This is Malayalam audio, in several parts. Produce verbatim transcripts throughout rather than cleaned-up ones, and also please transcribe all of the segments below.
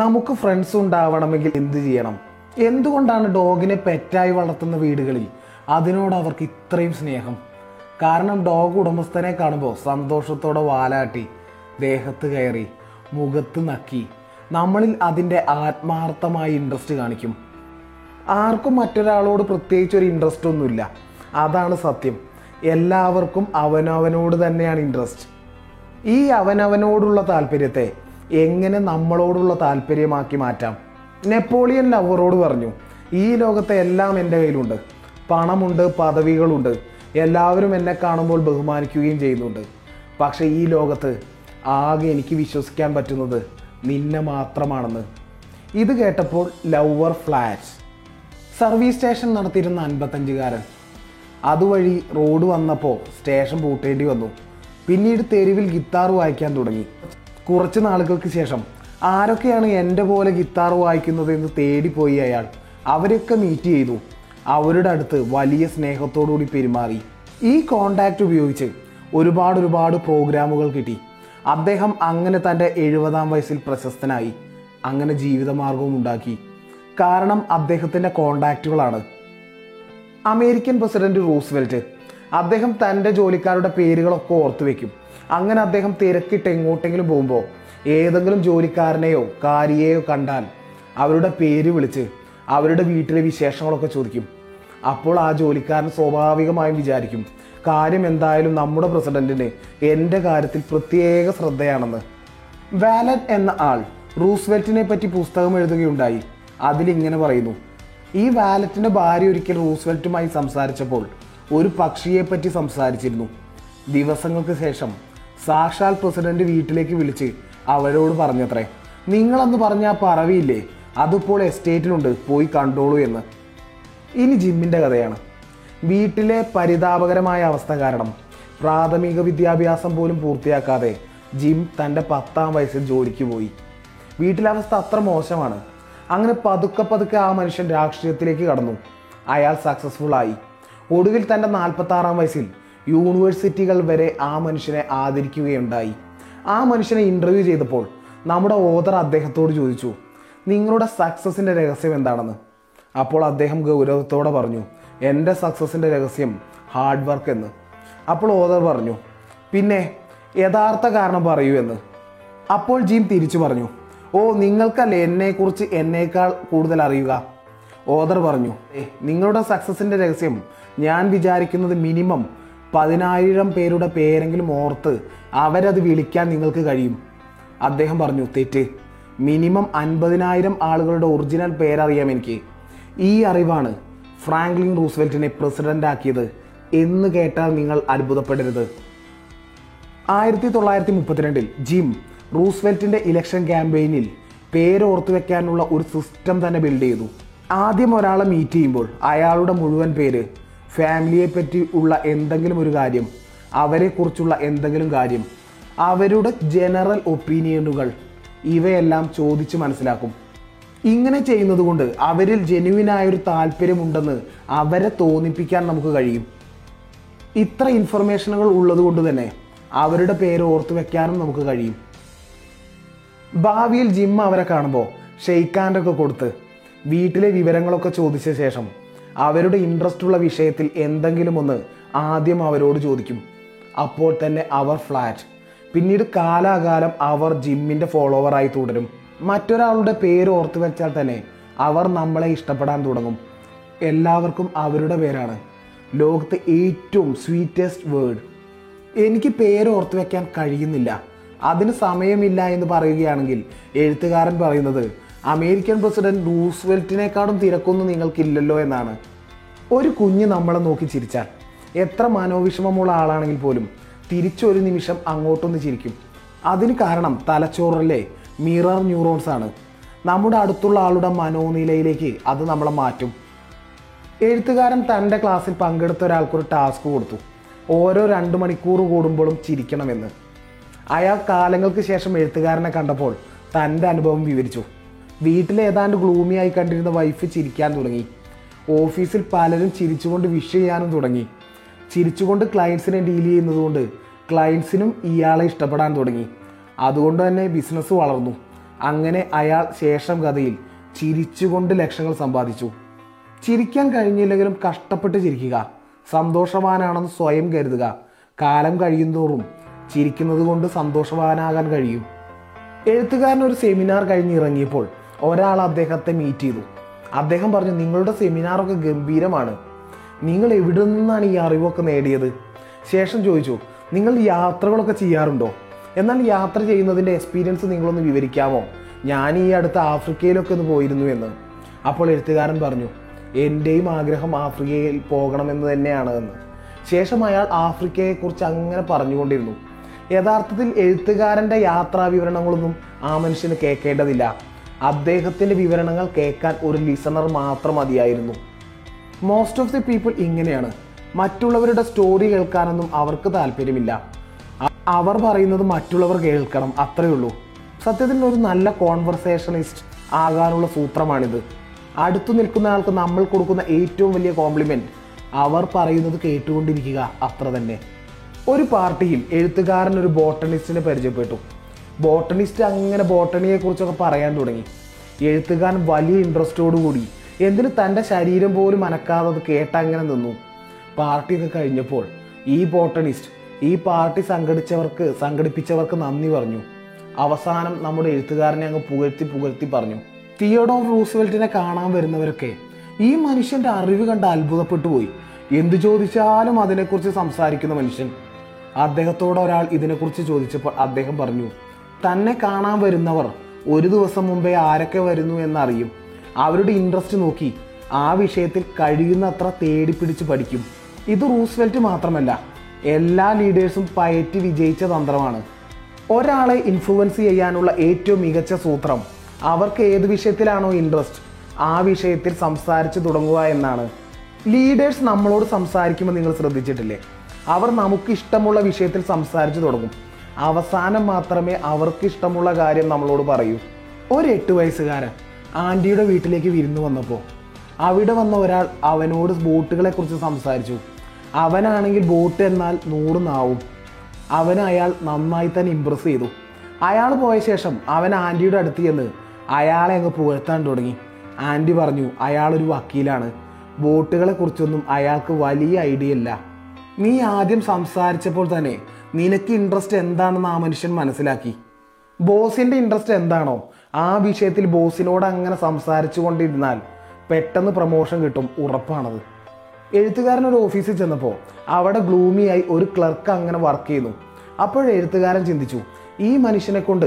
നമുക്ക് ഫ്രണ്ട്സ് ഉണ്ടാവണമെങ്കിൽ എന്ത് ചെയ്യണം? എന്തുകൊണ്ടാണ് ഡോഗിനെ പെറ്റായി വളർത്തുന്ന വീടുകളിൽ അതിനോട് അവർക്ക് ഇത്രയും സ്നേഹം? കാരണം ഡോഗ് ഉടമസ്ഥനെ കാണുമ്പോൾ സന്തോഷത്തോടെ വാലാട്ടി, ദേഹത്ത് കയറി, മുഖത്ത് നക്കി, നമ്മളിൽ അതിൻ്റെ ആത്മാർത്ഥമായ ഇൻട്രസ്റ്റ് കാണിക്കും. ആർക്കും മറ്റൊരാളോട് പ്രത്യേകിച്ച് ഒരു ഇൻട്രസ്റ്റ് ഒന്നുമില്ല, അതാണ് സത്യം. എല്ലാവർക്കും അവനവനോട് തന്നെയാണ് ഇൻട്രസ്റ്റ്. ഈ അവനവനോടുള്ള താല്പര്യത്തെ എങ്ങനെ നമ്മളോടുള്ള താല്പര്യമാക്കി മാറ്റാം? നെപ്പോളിയൻ അവരോട് പറഞ്ഞു, ഈ ലോകത്തെ എല്ലാം എൻ്റെ കയ്യിലുണ്ട്, പണമുണ്ട്, പദവികളുണ്ട്, എല്ലാവരും എന്നെ കാണുമ്പോൾ ബഹുമാനിക്കുകയും ചെയ്യുന്നുണ്ട്. പക്ഷേ ഈ ലോകത്ത് ആകെ എനിക്ക് വിശ്വസിക്കാൻ പറ്റുന്നത് നിന്നെ മാത്രമാണെന്ന്. ഇത് കേട്ടപ്പോൾ ലവർ ഫ്ലാറ്റ് സർവീസ് സ്റ്റേഷൻ നടത്തിയിരുന്ന അൻപത്തഞ്ചുകാരൻ അതുവഴി റോഡ് വന്നപ്പോൾ സ്റ്റേഷൻ പൂട്ടേണ്ടി വന്നു. പിന്നീട് തെരുവിൽ ഗിത്താർ വായിക്കാൻ തുടങ്ങി. കുറച്ച് നാളുകൾക്ക് ശേഷം ആരൊക്കെയാണ് എൻ്റെ പോലെ ഗിത്താർ വായിക്കുന്നതെന്ന് തേടിപ്പോയി അയാൾ. അവരൊക്കെ മീറ്റ് ചെയ്തു, അവരുടെ അടുത്ത് വലിയ സ്നേഹത്തോടുകൂടി പെരുമാറി. ഈ കോണ്ടാക്റ്റ് ഉപയോഗിച്ച് ഒരുപാട് ഒരുപാട് പ്രോഗ്രാമുകൾ കിട്ടി. അദ്ദേഹം അങ്ങനെ തൻ്റെ എഴുപതാം വയസ്സിൽ പ്രശസ്തനായി. അങ്ങനെ ജീവിതമാർഗവും ഉണ്ടാക്കി. കാരണം അദ്ദേഹത്തിൻ്റെ കോണ്ടാക്റ്റുകളാണ്. അമേരിക്കൻ പ്രസിഡന്റ് റൂസ്വെൽറ്റ് അദ്ദേഹം തൻ്റെ ജോലിക്കാരുടെ പേരുകളൊക്കെ ഓർത്തു വയ്ക്കും. അങ്ങനെ അദ്ദേഹം തിരക്കിട്ട് എങ്ങോട്ടെങ്കിലും പോകുമ്പോൾ ഏതെങ്കിലും ജോലിക്കാരനെയോ കാരിയെയോ കണ്ടാൽ അവരുടെ പേര് വിളിച്ച് അവരുടെ വീട്ടിലെ വിശേഷങ്ങളൊക്കെ ചോദിക്കും. അപ്പോൾ ആ ജോലിക്കാരൻ സ്വാഭാവികമായും വിചാരിക്കും, കാര്യം എന്തായാലും നമ്മുടെ പ്രസിഡന്റിന് എൻ്റെ കാര്യത്തിൽ പ്രത്യേക ശ്രദ്ധയാണെന്ന്. വാലൻ എന്ന ആൾ റൂസ്വെൽറ്റിനെ പറ്റി പുസ്തകം എഴുതുകയുണ്ടായി. അതിലിങ്ങനെ പറയുന്നു, ഈ വാലറ്റിൻ്റെ ഭാര്യ ഒരിക്കൽ റൂസ്വെൽറ്റുമായി സംസാരിച്ചപ്പോൾ ഒരു പക്ഷിയെപ്പറ്റി സംസാരിച്ചിരുന്നു. ദിവസങ്ങൾക്ക് ശേഷം സാക്ഷാൽ പ്രസിഡന്റ് വീട്ടിലേക്ക് വിളിച്ച് അവരോട് പറഞ്ഞത്രേ, നിങ്ങളെന്ന് പറഞ്ഞ പറവിയില്ലേ, അതിപ്പോൾ എസ്റ്റേറ്റിലുണ്ട്, പോയി കണ്ടോളൂ എന്ന്. ഇനി ജിമ്മിൻ്റെ കഥയാണ്. വീട്ടിലെ പരിതാപകരമായ അവസ്ഥ കാരണം പ്രാഥമിക വിദ്യാഭ്യാസം പോലും പൂർത്തിയാക്കാതെ ജിം തൻ്റെ പത്താം വയസ്സിൽ ജോലിക്ക് പോയി. വീട്ടിലെ അവസ്ഥ അത്ര മോശമാണ്. അങ്ങനെ പതുക്കെ പതുക്കെ ആ മനുഷ്യൻ രാഷ്ട്രീയത്തിലേക്ക് കടന്നു. അയാൾ സക്സസ്ഫുള്ളായി. ഒടുവിൽ തൻ്റെ നാൽപ്പത്താറാം വയസ്സിൽ യൂണിവേഴ്സിറ്റികൾ വരെ ആ മനുഷ്യനെ ആദരിക്കുകയുണ്ടായി. ആ മനുഷ്യനെ ഇൻ്റർവ്യൂ ചെയ്തപ്പോൾ നമ്മുടെ ഓദർ അദ്ദേഹത്തോട് ചോദിച്ചു, നിങ്ങളുടെ സക്സസിൻ്റെ രഹസ്യം എന്താണെന്ന്. അപ്പോൾ അദ്ദേഹം ഗൗരവത്തോടെ പറഞ്ഞു, എൻ്റെ സക്സസിൻ്റെ രഹസ്യം ഹാർഡ് വർക്ക് എന്ന്. അപ്പോൾ ഓദർ പറഞ്ഞു, പിന്നെ യഥാർത്ഥ കാരണം പറയൂ എന്ന്. അപ്പോൾ ജിം തിരിച്ചു പറഞ്ഞു, ഓ നിങ്ങൾക്കല്ലേ എന്നെക്കുറിച്ച് എന്നേക്കാൾ കൂടുതൽ അറിയുക. ഓദർ പറഞ്ഞു, നിങ്ങളുടെ സക്സസിൻ്റെ രഹസ്യം ഞാൻ വിചാരിക്കുന്നത് മിനിമം പതിനായിരം പേരുടെ പേരെങ്കിലും ഓർത്ത് അവരത് വിളിക്കാൻ നിങ്ങൾക്ക് കഴിയും. അദ്ദേഹം പറഞ്ഞു, തെറ്റ്, മിനിമം അൻപതിനായിരം ആളുകളുടെ ഒറിജിനൽ പേരറിയാം എനിക്ക്. ഈ അറിവാണ് ഫ്രാങ്ക്ലിൻ റൂസ്വെൽറ്റിനെ പ്രസിഡൻ്റ് ആക്കിയത് എന്ന് കേട്ടാൽ നിങ്ങൾ അത്ഭുതപ്പെടരുത്. ആയിരത്തി തൊള്ളായിരത്തി മുപ്പത്തിരണ്ടിൽ ജിം റൂസ്വെൽറ്റിൻ്റെ ഇലക്ഷൻ ക്യാമ്പയിനിൽ പേരോർത്തു വെക്കാനുള്ള ഒരു സിസ്റ്റം തന്നെ ബിൽഡ് ചെയ്തു. ആദ്യം ഒരാളെ മീറ്റ് ചെയ്യുമ്പോൾ അയാളുടെ മുഴുവൻ പേര്, ഫാമിലിയെപ്പറ്റി ഉള്ള എന്തെങ്കിലും ഒരു കാര്യം, അവരെക്കുറിച്ചുള്ള എന്തെങ്കിലും കാര്യം, അവരുടെ ജനറൽ ഒപ്പീനിയനുകൾ, ഇവയെല്ലാം ചോദിച്ച് മനസ്സിലാക്കും. ഇങ്ങനെ ചെയ്യുന്നത് കൊണ്ട് അവരിൽ ജെന്യുവിനായൊരു താല്പര്യമുണ്ടെന്ന് അവരെ തോന്നിപ്പിക്കാൻ നമുക്ക് കഴിയും. ഇത്ര ഇൻഫർമേഷനുകൾ ഉള്ളത് കൊണ്ട് തന്നെ അവരുടെ പേര് ഓർത്തു വെക്കാനും നമുക്ക് കഴിയും. ഭാവിയിൽ ജിം അവരെ കാണുമ്പോൾ ഷെയ്ക്ക് ഹാൻഡൊക്കെ കൊടുത്ത് വീട്ടിലെ വിവരങ്ങളൊക്കെ ചോദിച്ച ശേഷം അവരുടെ ഇൻട്രസ്റ്റുള്ള വിഷയത്തിൽ എന്തെങ്കിലും ഒന്ന് ആദ്യം അവരോട് ചോദിക്കും. അപ്പോൾ തന്നെ അവർ ഫ്ലാറ്റ്. പിന്നീട് കാലാകാലം അവർ ജിമ്മിൻ്റെ ഫോളോവറായി തുടരും. മറ്റൊരാളുടെ പേര് ഓർത്ത് വെച്ചാൽ തന്നെ അവർ നമ്മളെ ഇഷ്ടപ്പെടാൻ തുടങ്ങും. എല്ലാവർക്കും അവരുടെ പേരാണ് ലോകത്തെ ഏറ്റവും സ്വീറ്റസ്റ്റ് വേർഡ്. എനിക്ക് പേര് ഓർത്ത് വെക്കാൻ കഴിയുന്നില്ല, അതിന് സമയമില്ല എന്ന് പറയുകയാണെങ്കിൽ എഴുത്തുകാരൻ പറയുന്നത് അമേരിക്കൻ പ്രസിഡന്റ് റൂസ്വെൽറ്റിനേക്കാളും തിരക്കൊന്നും നിങ്ങൾക്കില്ലല്ലോ എന്നാണ്. ഒരു കുഞ്ഞ് നമ്മളെ നോക്കി ചിരിച്ചാൽ എത്ര മനോവിഷമമുള്ള ആളാണെങ്കിൽ പോലും തിരിച്ചൊരു നിമിഷം അങ്ങോട്ടൊന്ന് ചിരിക്കും. അതിന് കാരണം തലച്ചോറിലെ മിറർ ന്യൂറോൺസ് ആണ്. നമ്മുടെ അടുത്തുള്ള ആളുടെ മനോനിലയിലേക്ക് അത് നമ്മളെ മാറ്റും. എഴുത്തുകാരൻ തൻ്റെ ക്ലാസ്സിൽ പങ്കെടുത്ത ഒരാൾക്കൊരു ടാസ്ക് കൊടുത്തു, ഓരോ രണ്ട് മണിക്കൂർ കൂടുമ്പോഴും ചിരിക്കണമെന്ന്. അയാൾ കാലങ്ങൾക്ക് ശേഷം എഴുത്തുകാരനെ കണ്ടപ്പോൾ തൻ്റെ അനുഭവം വിവരിച്ചു. വീട്ടിൽ ഏതാണ്ട് ഗ്ലൂമിയായി കണ്ടിരുന്ന വൈഫ് ചിരിക്കാൻ തുടങ്ങി. ഓഫീസിൽ പലരും ചിരിച്ചുകൊണ്ട് വിഷ് ചെയ്യാനും തുടങ്ങി. ചിരിച്ചുകൊണ്ട് ക്ലയൻസിനെ ഡീൽ ചെയ്യുന്നതുകൊണ്ട് ക്ലയൻസിനും ഇയാളെ ഇഷ്ടപ്പെടാൻ തുടങ്ങി. അതുകൊണ്ട് തന്നെ ബിസിനസ് വളർന്നു. അങ്ങനെ അയാൾ ശേഷം കഥയിൽ ചിരിച്ചുകൊണ്ട് ലക്ഷങ്ങൾ സമ്പാദിച്ചു. ചിരിക്കാൻ കഴിഞ്ഞില്ലെങ്കിലും കഷ്ടപ്പെട്ട് ചിരിക്കുക, സന്തോഷവാനാണെന്ന് സ്വയം കരുതുക. കാലം കഴിയുന്തോറും ചിരിക്കുന്നത് കൊണ്ട് സന്തോഷവാനാകാൻ കഴിയും. എഴുത്തുകാരൻ ഒരു സെമിനാർ കഴിഞ്ഞിറങ്ങിയപ്പോൾ ഒരാൾ അദ്ദേഹത്തെ മീറ്റ് ചെയ്തു. അദ്ദേഹം പറഞ്ഞു, നിങ്ങളുടെ സെമിനാറൊക്കെ ഗംഭീരമാണ്, നിങ്ങൾ എവിടെ നിന്നാണ് ഈ അറിവൊക്കെ നേടിയത്? ശേഷം ചോദിച്ചു, നിങ്ങൾ യാത്രകളൊക്കെ ചെയ്യാറുണ്ടോ? എന്നാൽ യാത്ര ചെയ്യുന്നതിൻ്റെ എക്സ്പീരിയൻസ് നിങ്ങളൊന്ന് വിവരിക്കാമോ? ഞാൻ ഈ അടുത്ത ആഫ്രിക്കയിലൊക്കെ ഒന്ന് പോയിരുന്നു എന്ന്. അപ്പോൾ എഴുത്തുകാരൻ പറഞ്ഞു, എൻ്റെയും ആഗ്രഹം ആഫ്രിക്കയിൽ പോകണമെന്ന് തന്നെയാണ് എന്ന്. ശേഷം അയാൾ ആഫ്രിക്കയെക്കുറിച്ച് അങ്ങനെ പറഞ്ഞുകൊണ്ടിരുന്നു. യഥാർത്ഥത്തിൽ എഴുത്തുകാരൻ്റെ യാത്രാ വിവരണങ്ങളൊന്നും ആ മനുഷ്യന് കേൾക്കേണ്ടതില്ല. അദ്ദേഹത്തിൻ്റെ വിവരണങ്ങൾ കേൾക്കാൻ ഒരു ലിസണർ മാത്രം മതിയായിരുന്നു. മോസ്റ്റ് ഓഫ് ദി പീപ്പിൾ ഇങ്ങനെയാണ്. മറ്റുള്ളവരുടെ സ്റ്റോറി കേൾക്കാനൊന്നും അവർക്ക് താല്പര്യമില്ല. അവർ പറയുന്നത് മറ്റുള്ളവർ കേൾക്കണം, അത്രയേ ഉള്ളൂ. സത്യത്തിൽ ഒരു നല്ല കോൺവെർസേഷനിസ്റ്റ് ആകാനുള്ള സൂത്രമാണിത്. അടുത്തു നിൽക്കുന്ന ആൾക്ക് നമ്മൾ കൊടുക്കുന്ന ഏറ്റവും വലിയ കോംപ്ലിമെൻറ്റ് അവർ പറയുന്നത് കേട്ടുകൊണ്ടിരിക്കുക, അത്ര തന്നെ. ഒരു പാർട്ടിയിൽ എഴുത്തുകാരൻ ഒരു ബോട്ടണിസ്റ്റിനെ പരിചയപ്പെട്ടു. ബോട്ടണിസ്റ്റ് അങ്ങനെ ബോട്ടണിയെക്കുറിച്ചൊക്കെ പറയാൻ തുടങ്ങി. എഴുത്തുകാരൻ വലിയ ഇൻട്രസ്റ്റോടുകൂടി എന്തിന് തൻ്റെ ശരീരം പോലും അനക്കാതെ കേട്ടങ്ങനെ നിന്നു. പാർട്ടിയൊക്കെ കഴിഞ്ഞപ്പോൾ ഈ ബോട്ടണിസ്റ്റ് ഈ പാർട്ടി സംഘടിച്ചവർക്ക് സംഘടിപ്പിച്ചവർക്ക് നന്ദി പറഞ്ഞു. അവസാനം നമ്മുടെ എഴുത്തുകാരനെ അങ്ങ് പുകഴ്ത്തി പുകഴ്ത്തി പറഞ്ഞു. തിയോഡോർ റൂസ്വെൽറ്റിനെ കാണാൻ വരുന്നവരൊക്കെ ഈ മനുഷ്യൻ്റെ അറിവ് കണ്ട് അത്ഭുതപ്പെട്ടു പോയി. എന്തു ചോദിച്ചാലും അതിനെക്കുറിച്ച് സംസാരിക്കുന്ന മനുഷ്യൻ. അദ്ദേഹത്തോട് ഒരാൾ ഇതിനെക്കുറിച്ച് ചോദിച്ചപ്പോൾ അദ്ദേഹം പറഞ്ഞു, തന്നെ കാണാൻ വരുന്നവർ ഒരു ദിവസം മുമ്പേ ആരൊക്കെ വരുന്നു എന്നറിയും. അവരുടെ ഇൻട്രസ്റ്റ് നോക്കി ആ വിഷയത്തിൽ കഴിയുന്നത്ര തേടി പിടിച്ച് പഠിക്കും. ഇത് റൂസ്വെൽറ്റ് മാത്രമല്ല, എല്ലാ ലീഡേഴ്സും പയറ്റി വിജയിച്ച തന്ത്രമാണ്. ഒരാളെ ഇൻഫ്ലുവൻസ് ചെയ്യാനുള്ള ഏറ്റവും മികച്ച സൂത്രം അവർക്ക് ഏത് വിഷയത്തിലാണോ ഇൻട്രസ്റ്റ് ആ വിഷയത്തിൽ സംസാരിച്ച് തുടങ്ങുക എന്നാണ്. ലീഡേഴ്സ് നമ്മളോട് സംസാരിക്കുമ്പോൾ നിങ്ങൾ ശ്രദ്ധിച്ചിട്ടില്ലേ, അവർ നമുക്കിഷ്ടമുള്ള വിഷയത്തിൽ സംസാരിച്ച് തുടങ്ങും. അവസാനം മാത്രമേ അവർക്കിഷ്ടമുള്ള കാര്യം നമ്മളോട് പറയൂ. ഒരു എട്ട് വയസ്സുകാരൻ ആൻറ്റിയുടെ വീട്ടിലേക്ക് വിരുന്ന് വന്നപ്പോൾ അവിടെ വന്ന ഒരാൾ അവനോട് ബോട്ടുകളെക്കുറിച്ച് സംസാരിച്ചു. അവനാണെങ്കിൽ ബോട്ട് എന്നാൽ നൂറ് നാവും. അവനെ അയാൾ നന്നായി തന്നെ ഇമ്പ്രസ് ചെയ്തു. അയാൾ പോയ ശേഷം അവൻ ആൻറ്റിയുടെ അടുത്ത് ചെന്ന് അയാളെ അങ്ങ് പുകഴ്ത്താൻ തുടങ്ങി. ആൻറ്റി പറഞ്ഞു, അയാളൊരു വക്കീലാണ്, ബോട്ടുകളെക്കുറിച്ചൊന്നും അയാൾക്ക് വലിയ ഐഡിയ ഇല്ല. നീ ആദ്യം സംസാരിച്ചപ്പോൾ തന്നെ നിനക്ക് ഇൻട്രസ്റ്റ് എന്താണെന്ന് ആ മനുഷ്യൻ മനസ്സിലാക്കി. ബോസിൻ്റെ ഇൻട്രസ്റ്റ് എന്താണോ ആ വിഷയത്തിൽ ബോസിനോട് അങ്ങനെ സംസാരിച്ചു കൊണ്ടിരുന്നാൽ പെട്ടെന്ന് പ്രമോഷൻ കിട്ടും, ഉറപ്പാണത്. എഴുത്തുകാരൻ ഒരു ഓഫീസിൽ ചെന്നപ്പോൾ അവിടെ ഗ്ലൂമിയായി ഒരു ക്ലർക്ക് അങ്ങനെ വർക്ക് ചെയ്യുന്നു. അപ്പോഴെഴുത്തുകാരൻ ചിന്തിച്ചു, ഈ മനുഷ്യനെ കൊണ്ട്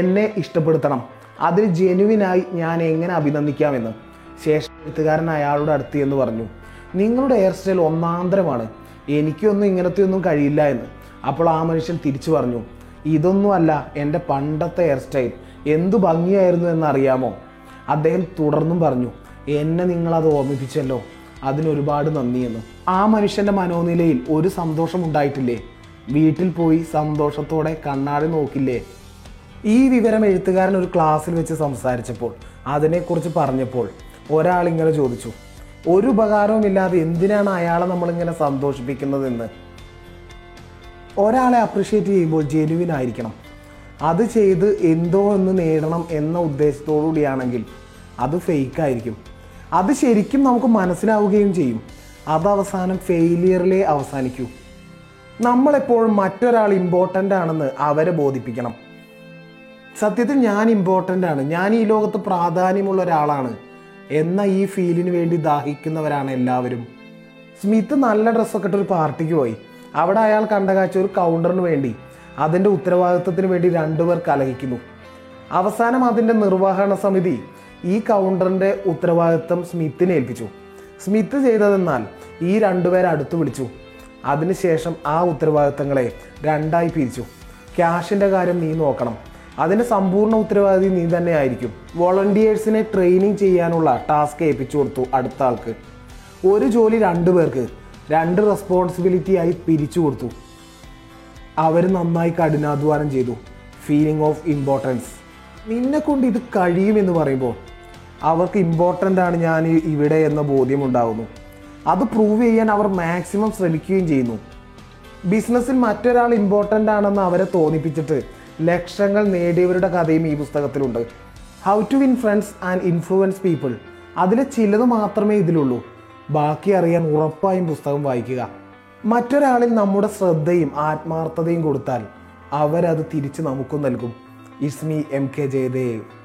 എന്നെ ഇഷ്ടപ്പെടുത്തണം, അതിൽ ജെനുവിനായി ഞാൻ എങ്ങനെ അഭിനന്ദിക്കാമെന്ന്. ശേഷം എഴുത്തുകാരൻ അയാളുടെ അടുത്ത് എന്ന് പറഞ്ഞു, നിങ്ങളുടെ ഹെയർ സ്റ്റൈൽ ഒന്നാന്തരമാണ്, എനിക്കൊന്നും ഇങ്ങനത്തെ ഒന്നും കഴിയില്ല എന്ന്. അപ്പോൾ ആ മനുഷ്യൻ തിരിച്ചു പറഞ്ഞു, ഇതൊന്നുമല്ല എൻ്റെ പണ്ടത്തെ ഹെയർ സ്റ്റൈൽ, എന്തു ഭംഗിയായിരുന്നു എന്നറിയാമോ? അദ്ദേഹം തുടർന്നും പറഞ്ഞു, എന്നെ നിങ്ങളത് ഓർമ്മിപ്പിച്ചല്ലോ, അതിനൊരുപാട് നന്ദിയെന്ന്. ആ മനുഷ്യൻ്റെ മനോനിലയിൽ ഒരു സന്തോഷം ഉണ്ടായിട്ടില്ലേ? വീട്ടിൽ പോയി സന്തോഷത്തോടെ കണ്ണാടി നോക്കില്ലേ? ഈ വിവരം എഴുത്തുകാരൻ ഒരു ക്ലാസ്സിൽ വെച്ച് സംസാരിച്ചപ്പോൾ അതിനെക്കുറിച്ച് പറഞ്ഞപ്പോൾ ഒരാളിങ്ങനെ ചോദിച്ചു, ഒരു ഉപകാരവുമില്ലാതെ എന്തിനാണ് അയാളെ നമ്മളിങ്ങനെ സന്തോഷിപ്പിക്കുന്നതെന്ന്. ഒരാളെ അപ്രിഷ്യേറ്റ് ചെയ്യുമ്പോൾ ജെനുവിൻ ആയിരിക്കണം. അത് ചെയ്ത് എന്തോ ഒന്ന് നേടണം എന്ന ഉദ്ദേശത്തോടു കൂടിയാണെങ്കിൽ അത് ഫേക്കായിരിക്കും. അത് ശരിക്കും നമുക്ക് മനസ്സിലാവുകയും ചെയ്യും. അതവസാനം ഫെയിലിയറിലേ അവസാനിക്കൂ. നമ്മളെപ്പോഴും മറ്റൊരാൾ ഇമ്പോർട്ടൻ്റ് ആണെന്ന് അവരെ ബോധിപ്പിക്കണം. സത്യത്തിൽ ഞാൻ ഇമ്പോർട്ടൻ്റ് ആണ്, ഞാൻ ഈ ലോകത്ത് പ്രാധാന്യമുള്ള ഒരാളാണ് എന്ന ഈ ഫീലിന് വേണ്ടി ദാഹിക്കുന്നവരാണ് എല്ലാവരും. സ്മിത്ത് നല്ല ഡ്രസ്സൊക്കെ ഇട്ടൊരു പാർട്ടിക്ക് പോയി. അവിടെ അയാൾ കണ്ട കാഴ്ച, ഒരു കൗണ്ടറിന് വേണ്ടി അതിൻ്റെ ഉത്തരവാദിത്വത്തിന് വേണ്ടി രണ്ടുപേർ കലഹിക്കുന്നു. അവസാനം അതിൻ്റെ നിർവഹണ സമിതി ഈ കൗണ്ടറിൻ്റെ ഉത്തരവാദിത്വം സ്മിത്തിനെ ഏൽപ്പിച്ചു. സ്മിത്ത് ചെയ്തതെന്നാൽ ഈ രണ്ടുപേരെ അടുത്ത് വിളിച്ചു. അതിനുശേഷം ആ ഉത്തരവാദിത്തങ്ങളെ രണ്ടായി പിരിച്ചു. ക്യാഷിൻ്റെ കാര്യം നീ നോക്കണം, അതിൻ്റെ സമ്പൂർണ്ണ ഉത്തരവാദി നീ തന്നെ ആയിരിക്കും. വോളണ്ടിയേഴ്സിനെ ട്രെയിനിങ് ചെയ്യാനുള്ള ടാസ്ക് ഏൽപ്പിച്ചു കൊടുത്തു അടുത്ത ആൾക്ക്. ഒരു ജോലി രണ്ടുപേർക്ക് രണ്ട് റെസ്പോൺസിബിലിറ്റിയായി പിരിച്ചു കൊടുത്തു. അവർ നന്നായി കഠിനാധ്വാനം ചെയ്തു. Feeling of importance. നിന്നെക്കൊണ്ട് ഇത് കഴിയുമെന്ന് പറയുമ്പോൾ അവർക്ക് ഇമ്പോർട്ടൻ്റ് ആണ് ഞാൻ ഇവിടെ എന്ന ബോധ്യമുണ്ടാകുന്നു. അത് പ്രൂവ് ചെയ്യാൻ അവർ മാക്സിമം ശ്രമിക്കുകയും ചെയ്യുന്നു. ബിസിനസ്സിൽ മറ്റൊരാൾ ഇമ്പോർട്ടൻ്റ് ആണെന്ന് അവരെ തോന്നിപ്പിച്ചിട്ട് ലക്ഷ്യങ്ങൾ നേടിയവരുടെ കഥയും ഈ പുസ്തകത്തിലുണ്ട്. How to win friends and influence people, അതിലെ ചിലത് മാത്രമേ ഇതിലുള്ളൂ. ബാക്കി അറിയാൻ ഉറപ്പായും പുസ്തകം വായിക്കുക. മറ്റൊരാളിൽ നമ്മുടെ ശ്രദ്ധയും ആത്മാർത്ഥതയും കൊടുത്താൽ അവരത് തിരിച്ച് നമുക്കും നൽകും. ഇസ്മി എം കെ ജയദേവ്.